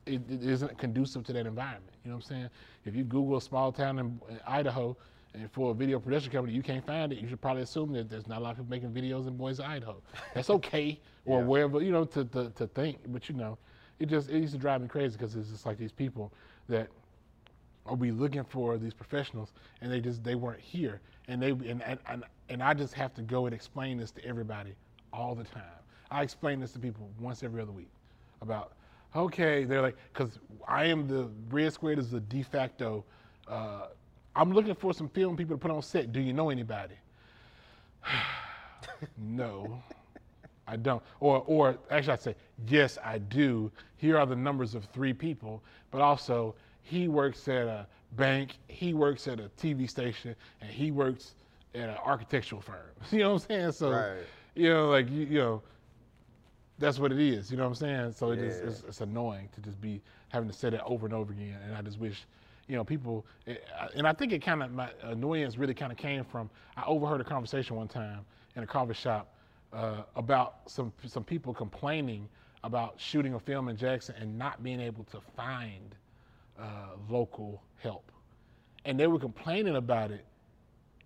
it isn't conducive to that environment. You know what I'm saying? If you Google a small town in Idaho and for a video production company, you can't find it, you should probably assume that there's not a lot of people making videos in Boise, Idaho. That's okay, or wherever, you know, to think, but you know, it used to drive me crazy, because it's just like these people that are we looking for these professionals, and they weren't here, and I just have to go and explain this to everybody all the time. I explain this to people once every other week about, okay, they're like, because I am the Red Square is the de facto, I'm looking for some film people to put on set. Do you know anybody? No, I don't. Or actually I'd say, yes, I do. Here are the numbers of 3 people, but also he works at a bank, he works at a TV station, and he works at an architectural firm. You know what I'm saying? So, right. You know, like, you know, that's what it is. You know what I'm saying? So it is, it's annoying to just be having to say that over and over again. And I just wish, you know, people, and I think it kind of, my annoyance really kind of came from, I overheard a conversation one time in a coffee shop about some people complaining about shooting a film in Jackson and not being able to find local help. And they were complaining about it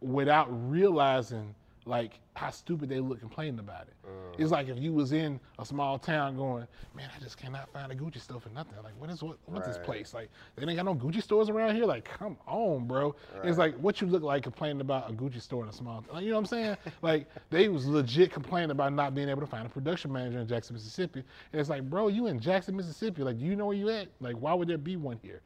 without realizing like how stupid they look complaining about it. It's like if you was in a small town going, man, I just cannot find the Gucci stuff for nothing. Like, what's this place? Like, they ain't got no Gucci stores around here? Like, come on, bro. Right. It's like, what you look like complaining about a Gucci store in a small town? Like, you know what I'm saying? Like, they was legit complaining about not being able to find a production manager in Jackson, Mississippi. And it's like, bro, you in Jackson, Mississippi. Like, do you know where you at? Like, why would there be one here?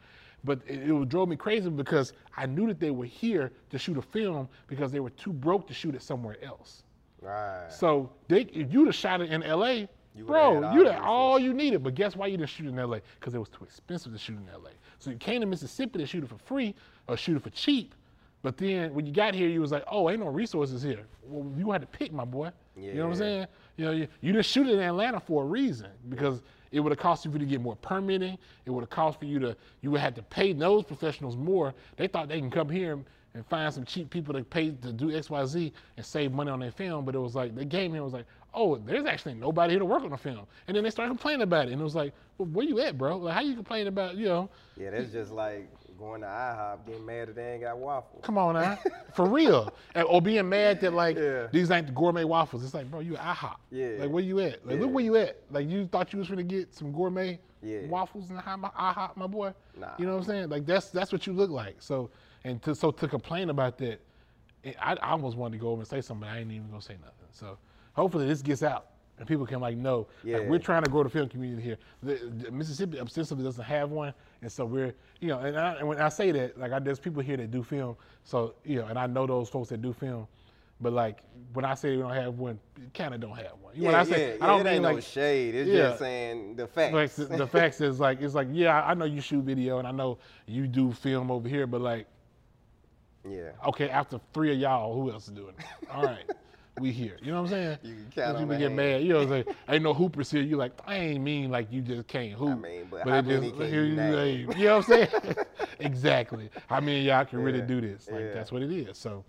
But it drove me crazy because I knew that they were here to shoot a film because they were too broke to shoot it somewhere else. Right. So if you'd have shot it in LA, bro, you'd have all you needed. But guess why you didn't shoot it in LA? Because it was too expensive to shoot in LA. So you came to Mississippi to shoot it for free or shoot it for cheap. But then when you got here, you was like, oh, ain't no resources here. Well, you had to pick, my boy. Yeah. You know what I'm saying? You know, you didn't shoot it in Atlanta for a reason because it would have cost you to get more permitting. It would have cost for you to, you would have to pay those professionals more. They thought they can come here and find some cheap people to pay to do XYZ and save money on their film. But it was like, they came here and was like, oh, there's actually nobody here to work on the film. And then they started complaining about it. And it was like, well, where you at, bro? Like, how you complaining about, you know? Yeah, that's just like going to IHOP, getting mad that they ain't got waffles. Come on now, for real. Or being mad that like, these ain't the gourmet waffles. It's like, bro, you IHOP. Yeah. Like, where you at? Like, look where you at. Like, you thought you was gonna get some gourmet waffles in the IHOP, my boy? Nah. You know what I'm saying? Like, that's what you look like. So, and to complain about that, I almost wanted to go over and say something, but I ain't even gonna say nothing. So hopefully this gets out and people can like know, like we're trying to grow the film community here. The Mississippi ostensibly doesn't have one, and so we're, you know, and when I say that, like there's people here that do film, so, you know, and I know those folks that do film, but like when I say we don't have one, kind of don't have one. You know what I say? I don't mean like no shade. It's just saying the facts. Like, the facts is like, it's like, yeah, I know you shoot video and I know you do film over here, but like, okay, after three of y'all, who else is doing it? All right. We here. You know what I'm saying? You can count on people get mad. You know what I'm saying? Ain't no hoopers here. You like, I ain't mean like you just can't hoop. I mean, but how many can you name? You know what I'm saying? Exactly. How many of y'all can really do this? Like, that's what it is. So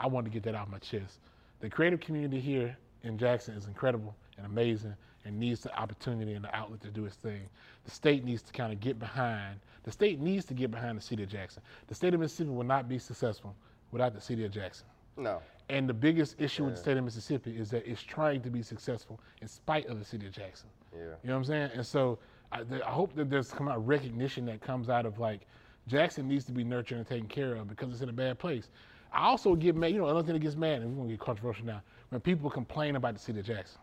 I wanted to get that off my chest. The creative community here in Jackson is incredible and amazing and needs the opportunity and the outlet to do its thing. The state needs to kind of get behind. The state needs to get behind the city of Jackson. The state of Mississippi will not be successful without the city of Jackson. No. And the biggest issue with the state of Mississippi is that it's trying to be successful in spite of the city of Jackson. Yeah. You know what I'm saying? And so I hope that there's some kind of recognition that comes out of like, Jackson needs to be nurtured and taken care of because it's in a bad place. I also get mad, you know, another thing that gets mad, and we're gonna get controversial now, when people complain about the city of Jackson.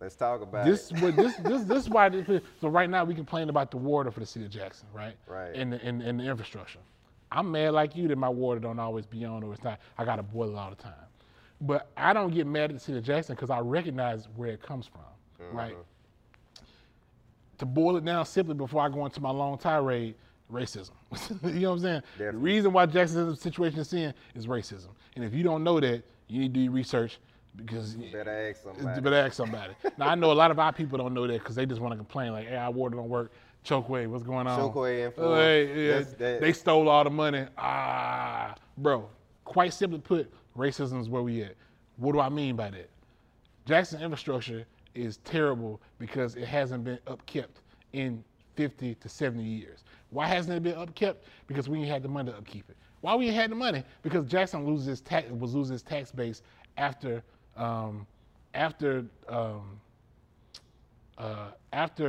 Let's talk about it. This is why, so right now we complain about the water for the city of Jackson, right? Right. And the infrastructure. I'm mad like you that my water don't always be on or it's not, I gotta boil it all the time. But I don't get mad at the city of Jackson because I recognize where it comes from, right? To boil it down simply before I go into my long tirade, racism. You know what I'm saying? Definitely. The reason why Jackson's situation is in is racism. And if you don't know that, you need to do your research because you better ask somebody. Now I know a lot of our people don't know that because they just wanna complain like, hey, our water don't work. Chokeway, what's going on? Chokeway and they stole all the money. Ah, bro. Quite simply put, racism is where we at. What do I mean by that? Jackson infrastructure is terrible because it hasn't been upkept in 50 to 70 years. Why hasn't it been upkept? Because we ain't had the money to upkeep it. Why we ain't had the money? Because Jackson was losing its tax base after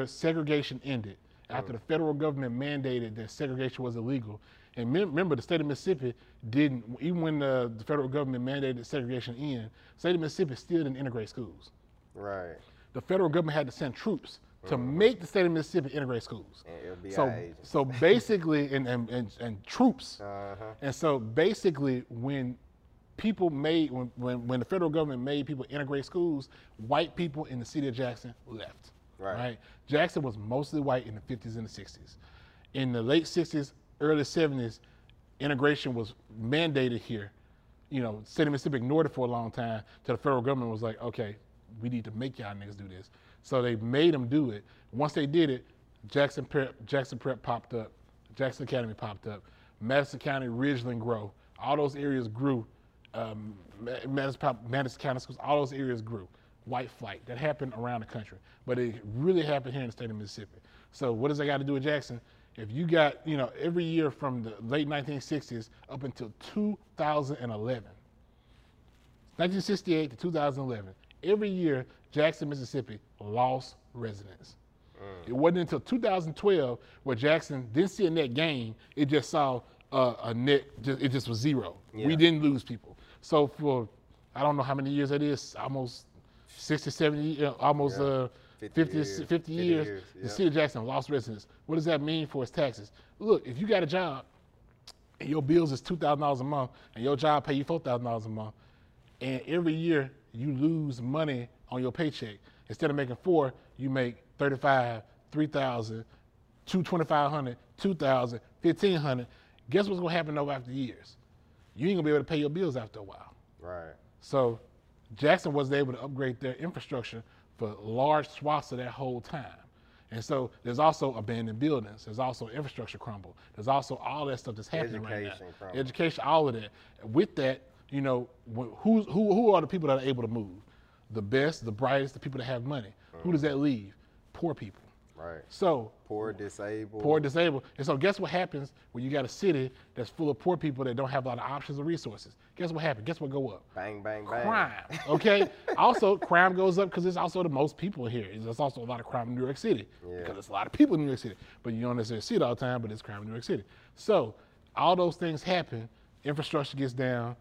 segregation ended. After the federal government mandated that segregation was illegal. And remember, the state of Mississippi didn't, even when the federal government mandated segregation end, the state of Mississippi still didn't integrate schools. Right. The federal government had to send troops to make the state of Mississippi integrate schools. So basically, and troops. And so basically, when people made, when the federal government made people integrate schools, white people in the city of Jackson left. Right. Jackson was mostly white in the 50s and the 60s. in the late 60s, early 70s, integration was mandated here. You know, state of Mississippi ignored it for a long time till the federal government was like, okay, we need to make y'all niggas do this. So they made them do it. Once they did it, Jackson Prep popped up, Jackson Academy popped up, Madison County, Ridgeland grow. All those areas grew. Madison County schools, all those areas grew. White flight, that happened around the country, but it really happened here in the state of Mississippi. So what does that got to do with Jackson? If you got, you know, every year from the late 1960s up until 2011, 1968 to 2011, every year Jackson, Mississippi lost residents. It wasn't until 2012 where Jackson didn't see a net gain. It just saw a net. It just was zero. Yeah. We didn't lose people. So for I don't know how many years that is, almost 60, 70, almost 50 years, the city of Jackson lost residents. What does that mean for its taxes? Look, if you got a job and your bills is $2,000 a month and your job pay you $4,000 a month, and every year you lose money on your paycheck, instead of making $4,000, you make $3,500, $3,000, $2,500, $2,000, $1,500. Guess what's gonna happen over after years? You ain't gonna be able to pay your bills after a while. Right. So Jackson wasn't able to upgrade their infrastructure for large swaths of that whole time. And so there's also abandoned buildings. There's also infrastructure crumble. There's also all that stuff that's happening right now. Education crumble. Education, all of that. With that, you know, who are the people that are able to move? The best, the brightest, the people that have money. Mm. Who does that leave? Poor people. Right. So poor, disabled. And so guess what happens when you got a city that's full of poor people that don't have a lot of options or resources? Guess what happens? Guess what go up? Bang, bang, bang. Crime, okay? Also, crime goes up because there's also the most people here. There's also a lot of crime in New York City because there's a lot of people in New York City. But you don't necessarily see it all the time, but there's crime in New York City. So all those things happen. Infrastructure gets down.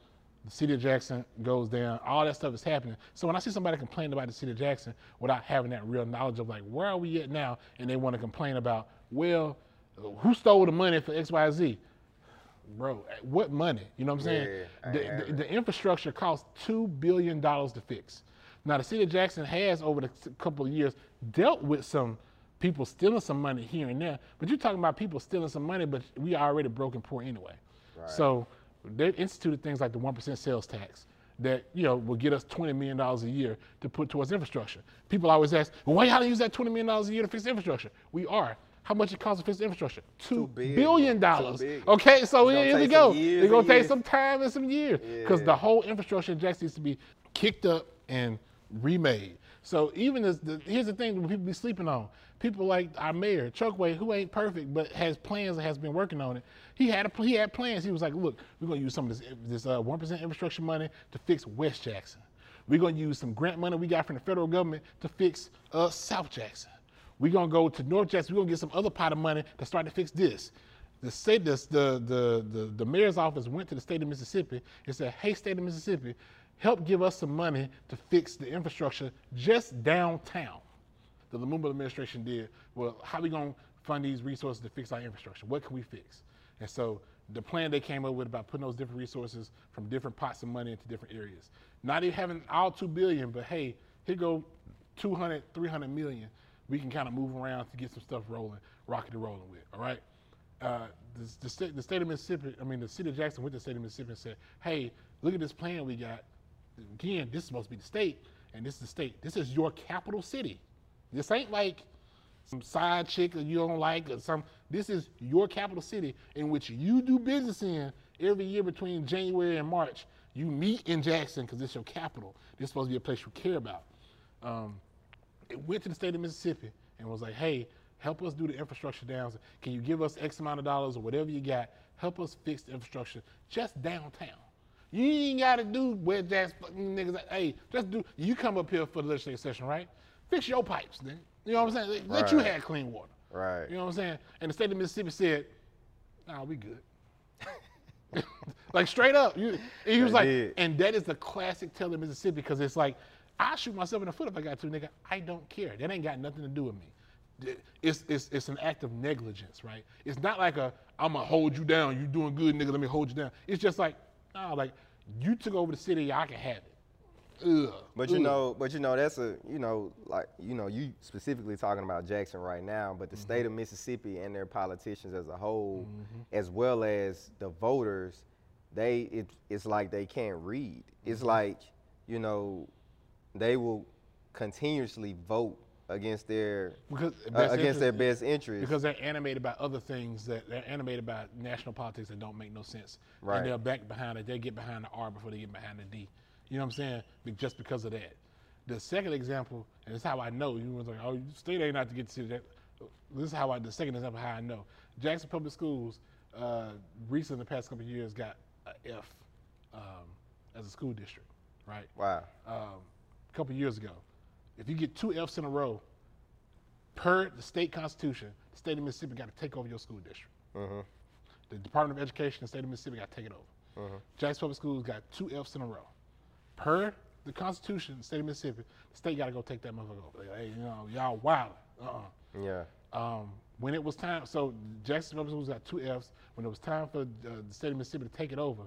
The city of Jackson goes down. All that stuff is happening. So when I see somebody complain about the city of Jackson without having that real knowledge of like, where are we at now? And they want to complain about, well, who stole the money for X, Y, Z? Bro, what money? You know what I'm saying? Yeah, the infrastructure costs $2 billion to fix. Now, the city of Jackson has, over the couple of years, dealt with some people stealing some money here and there. But you're talking about people stealing some money, but we are already broke and poor anyway. Right. So they've instituted things like the 1% sales tax that, you know, will get us $20 million a year to put towards infrastructure. People always ask, well, why y'all don't use that $20 million a year to fix infrastructure? We are. How much it costs to fix infrastructure? $2 billion. Okay, so here we go. It's going to take some time and some years because the whole infrastructure in Jackson needs to be kicked up and remade. So even as here's the thing that people be sleeping on. People like our mayor, Chuckway, who ain't perfect but has plans and has been working on it. He had plans. He was like, look, we're gonna use some of this 1% infrastructure money to fix West Jackson. We're gonna use some grant money we got from the federal government to fix South Jackson. We're gonna go to North Jackson. We're gonna get some other pot of money to start to fix this. The mayor's office went to the state of Mississippi and said, hey, state of Mississippi, help give us some money to fix the infrastructure just downtown. The Lumumba administration did, well, how are we gonna fund these resources to fix our infrastructure? What can we fix? And so the plan they came up with about putting those different resources from different pots of money into different areas. Not even having all 2 billion, but hey, here go 200, 300 million. We can kind of move around to get some stuff rolling, rocket to rolling with, all right? The city of Jackson went to the state of Mississippi and said, hey, look at this plan we got. Again, this is supposed to be the state, and this is the state. This is your capital city. This ain't like some side chick that you don't like or some. This is your capital city in which you do business in every year between January and March. You meet in Jackson because it's your capital. This is supposed to be a place you care about. It went to the state of Mississippi and was like, hey, help us do the infrastructure down. Can you give us X amount of dollars or whatever you got? Help us fix the infrastructure just downtown. You ain't got to do where Jackson niggas, hey, just do, you come up here for the legislative session, right? Fix your pipes, then. You know what I'm saying? Let you have clean water. Right. You know what I'm saying? And the state of Mississippi said, nah, we good. Like, straight up. He was like, and that is the classic tell of Mississippi because it's like, I shoot myself in the foot if I got to, nigga. I don't care. That ain't got nothing to do with me. It's an act of negligence, right? It's not like I'm going to hold you down. You doing good, nigga. Let me hold you down. It's just like, you took over the city. I can have it. Ugh. But you know, that's a, you know, like, you know, you specifically talking about Jackson right now, but the mm-hmm. state of Mississippi and their politicians as a whole, mm-hmm. as well as the voters, it's like they can't read. Mm-hmm. It's like, you know, they will continuously vote against their best interest, because they're animated by other things, that they're animated by national politics that don't make no sense. Right. And they'll back behind it. They get behind the R before they get behind the D. You know what I'm saying? Just because of that. The second example, and this is how I know. You was like, oh, state ain't out to get to that. This is how I. The second example, how I know. Jackson Public Schools recently, in the past couple of years, got an F as a school district. Right. Wow. A couple of years ago. If you get two Fs in a row, per the state constitution, the state of Mississippi got to take over your school district. Mm-hmm. The Department of Education, the state of Mississippi got to take it over. Mm-hmm. Jackson Public Schools got two Fs in a row. Per the constitution, the state of Mississippi, the state got to go take that motherfucker over. Like, hey, you know, y'all wildin'. Yeah. When it was time, so Jackson Public Schools got two Fs. When it was time for the state of Mississippi to take it over,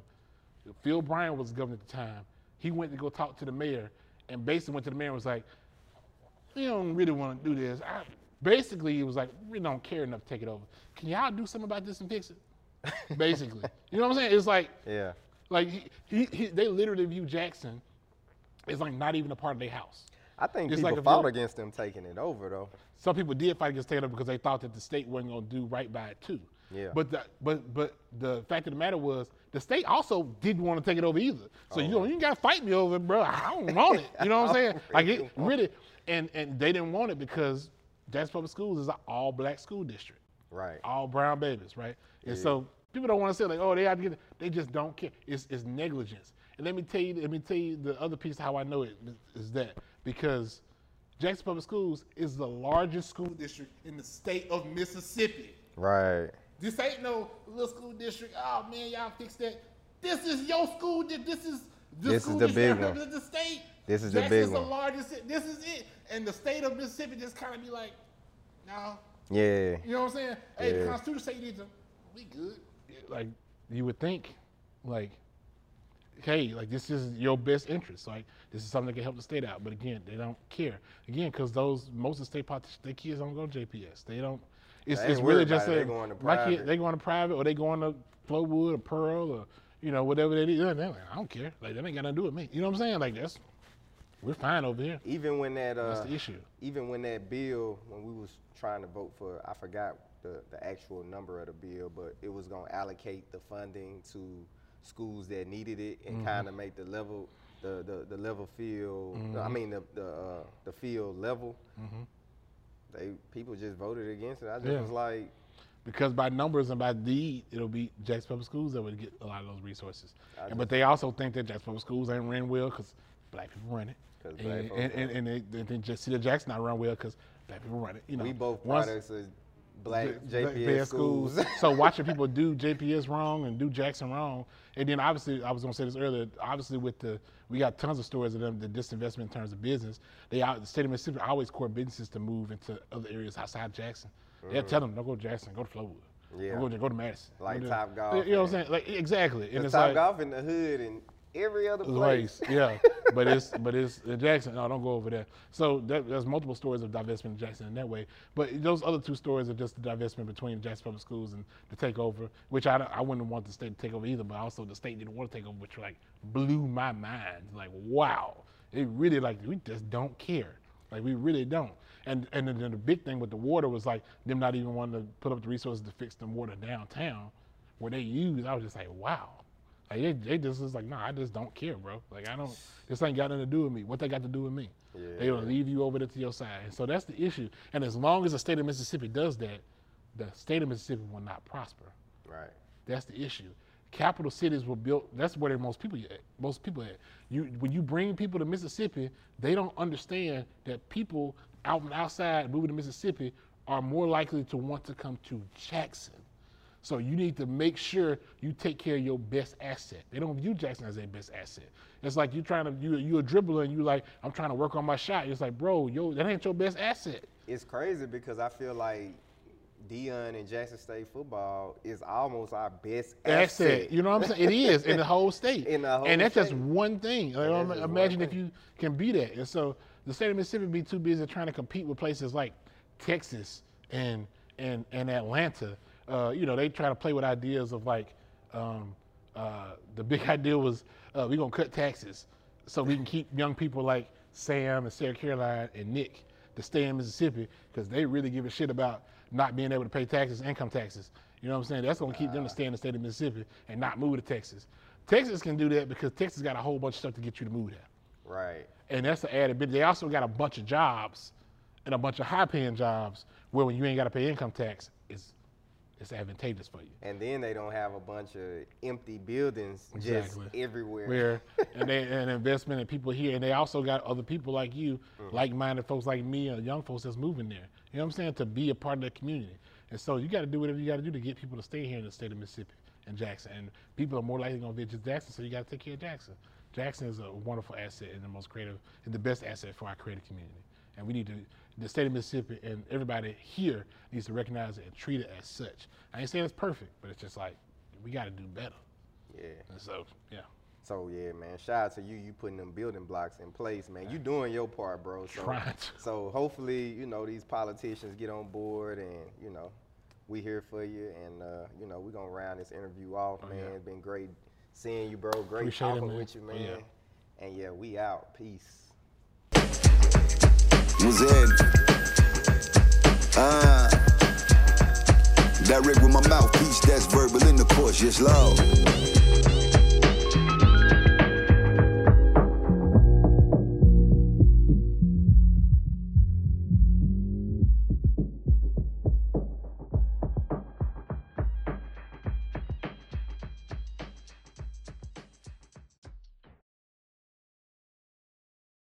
Phil Bryan was the governor at the time. He went to go talk to the mayor, and basically went to the mayor and was like, we don't really want to do this. Basically, it was like, we don't care enough to take it over. Can y'all do something about this and fix it? Basically. You know what I'm saying? It's like, yeah, like they literally view Jackson as like not even a part of their house. I think it's people like fought against them taking it over, though. Some people did fight against taking it over because they thought that the state wasn't going to do right by it, too. Yeah. But the fact of the matter was, the state also didn't want to take it over either. So, you know, you ain't got to fight me over it, bro. I don't want it. You know what I'm saying? Like, it really... And they didn't want it because Jackson Public Schools is an all-black school district. Right. All brown babies, right? And yeah. So people don't want to say, like, oh, they have to get it. They just don't care. It's negligence. And let me tell you the other piece of how I know it is that because Jackson Public Schools is the largest school district in the state of Mississippi. Right. This ain't no little school district. Oh, man, y'all fix that. This is your school. This is the big one. Of the state. This is Jackson's the big one. This is it. And the state of Mississippi just kind of be like, no. Yeah. You know what I'm saying? Hey, yeah. The Constitution say you need to, we good. Like, you would think, like, hey, like, this is your best interest. Like, this is something that can help the state out. But again, they don't care. Again, because most of the state politicians, their kids don't go to JPS. They don't. It's really just like, my kid, they going to private or they going to Flowood or Pearl or, you know, whatever they do. And they're like, I don't care. Like, that ain't got nothing to do with me. You know what I'm saying? Like, that's. We're fine over here. Even when that that's the issue. Even when that bill, when we was trying to vote for, I forgot the actual number of the bill, but it was gonna allocate the funding to schools that needed it and mm-hmm. kind of make the level, the level field. Mm-hmm. The field level. Mm-hmm. People just voted against it. I just was like. Because by numbers and by deed, it'll be Jackson Public Schools that would get a lot of those resources. But they also think that Jackson Public Schools ain't ran well because black people run it. And just see the Jackson not run well because black people run it. You know, we both products of black JPS schools. So watching people do JPS wrong and do Jackson wrong, and then obviously I was gonna say this earlier. Obviously, we got tons of stories of them the disinvestment in terms of business. The state of Mississippi always core businesses to move into other areas outside Jackson. Mm-hmm. They'll tell them don't go to Jackson, go to Flowood. Yeah, go to Madison. Like Top Golf. You know what I'm saying? Like exactly. And it's Top like, Golf in the hood and. Every other place. Yeah, but it's Jackson. No, don't go over there. So there's multiple stories of divestment in Jackson in that way. But those other two stories are just the divestment between Jackson Public Schools and the takeover, which I wouldn't want the state to take over either. But also the state didn't want to take over, which like blew my mind. Like wow, it really like we just don't care. Like we really don't. And then the big thing with the water was like them not even wanting to put up the resources to fix the water downtown, where they use. I was just like wow. Like they just was like, nah, I just don't care, bro. Like I don't, this ain't got nothing to do with me. What they got to do with me? Yeah. They gonna leave you over there to your side. And so that's the issue. And as long as the state of Mississippi does that, the state of Mississippi will not prosper. Right. That's the issue. Capital cities were built, that's where most people at. When you bring people to Mississippi, they don't understand that people out and outside moving to Mississippi are more likely to want to come to Jackson. So you need to make sure you take care of your best asset. They don't view Jackson as their best asset. It's like you're trying to, you're a dribbler and you like, I'm trying to work on my shot. It's like, bro, that ain't your best asset. It's crazy because I feel like Deion and Jackson State football is almost our best asset. You know what I'm saying? It is in the whole state. In the whole and that's state. Just one thing. Like, imagine if you can be that. And so the state of Mississippi be too busy trying to compete with places like Texas and Atlanta. You know, they try to play with ideas of like the big idea was we're going to cut taxes so we can keep young people like Sam and Sarah Caroline and Nick to stay in Mississippi because they really give a shit about not being able to pay taxes, income taxes. You know what I'm saying? That's going to keep them to stay in the state of Mississippi and not move to Texas. Texas can do that because Texas got a whole bunch of stuff to get you to move there. Right. And that's the added bit. They also got a bunch of jobs and a bunch of high-paying jobs where when you ain't got to pay income tax, it's advantageous for you. And then they don't have a bunch of empty buildings just everywhere. And they an investment in people here. And they also got other people like you, like-minded folks like me or young folks that's moving there. You know what I'm saying? To be a part of the community. And so you got to do whatever you got to do to get people to stay here in the state of Mississippi and Jackson. And people are more likely going to visit Jackson, so you got to take care of Jackson. Jackson is a wonderful asset and the most creative and the best asset for our creative community. And we need to, the state of Mississippi and everybody here needs to recognize it and treat it as such. I ain't saying it's perfect, but it's just like, we got to do better. Yeah. And so, yeah. So, yeah, man, shout out to you. You putting them building blocks in place, man. You doing your part, bro. So, so hopefully, you know, these politicians get on board and, you know, we here for you. And, you know, we're going to round this interview off, man. Yeah. It's been great seeing you, bro. Great talking with you, man. Oh, yeah. And, yeah, we out. Peace. Direct with my mouthpiece, that's verbal intercourse, yes, love.